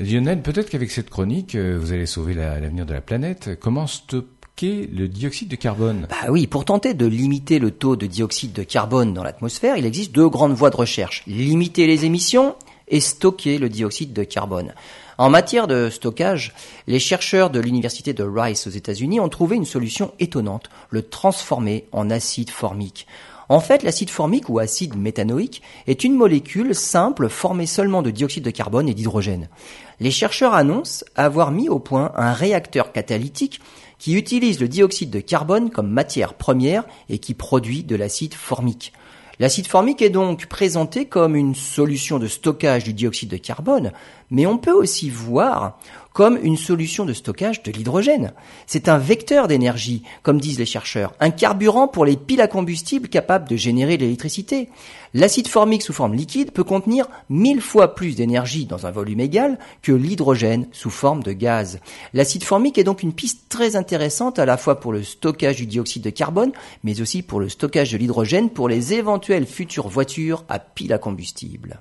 Lionel, peut-être qu'avec cette chronique, vous allez sauver l'avenir de la planète. Comment stopper le dioxyde de carbone ? Bah oui, pour tenter de limiter le taux de dioxyde de carbone dans l'atmosphère, il existe deux grandes voies de recherche. Limiter les émissions et stocker le dioxyde de carbone. En matière de stockage, les chercheurs de l'université de Rice aux États-Unis ont trouvé une solution étonnante, le transformer en acide formique. En fait, l'acide formique ou acide méthanoïque est une molécule simple formée seulement de dioxyde de carbone et d'hydrogène. Les chercheurs annoncent avoir mis au point un réacteur catalytique qui utilise le dioxyde de carbone comme matière première et qui produit de l'acide formique. L'acide formique est donc présenté comme une solution de stockage du dioxyde de carbone, mais on peut aussi voir comme une solution de stockage de l'hydrogène. C'est un vecteur d'énergie, comme disent les chercheurs, un carburant pour les piles à combustible capables de générer de l'électricité. L'acide formique sous forme liquide peut contenir 1000 fois plus d'énergie dans un volume égal que l'hydrogène sous forme de gaz. L'acide formique est donc une piste très intéressante à la fois pour le stockage du dioxyde de carbone, mais aussi pour le stockage de l'hydrogène pour les éventuelles futures voitures à piles à combustible.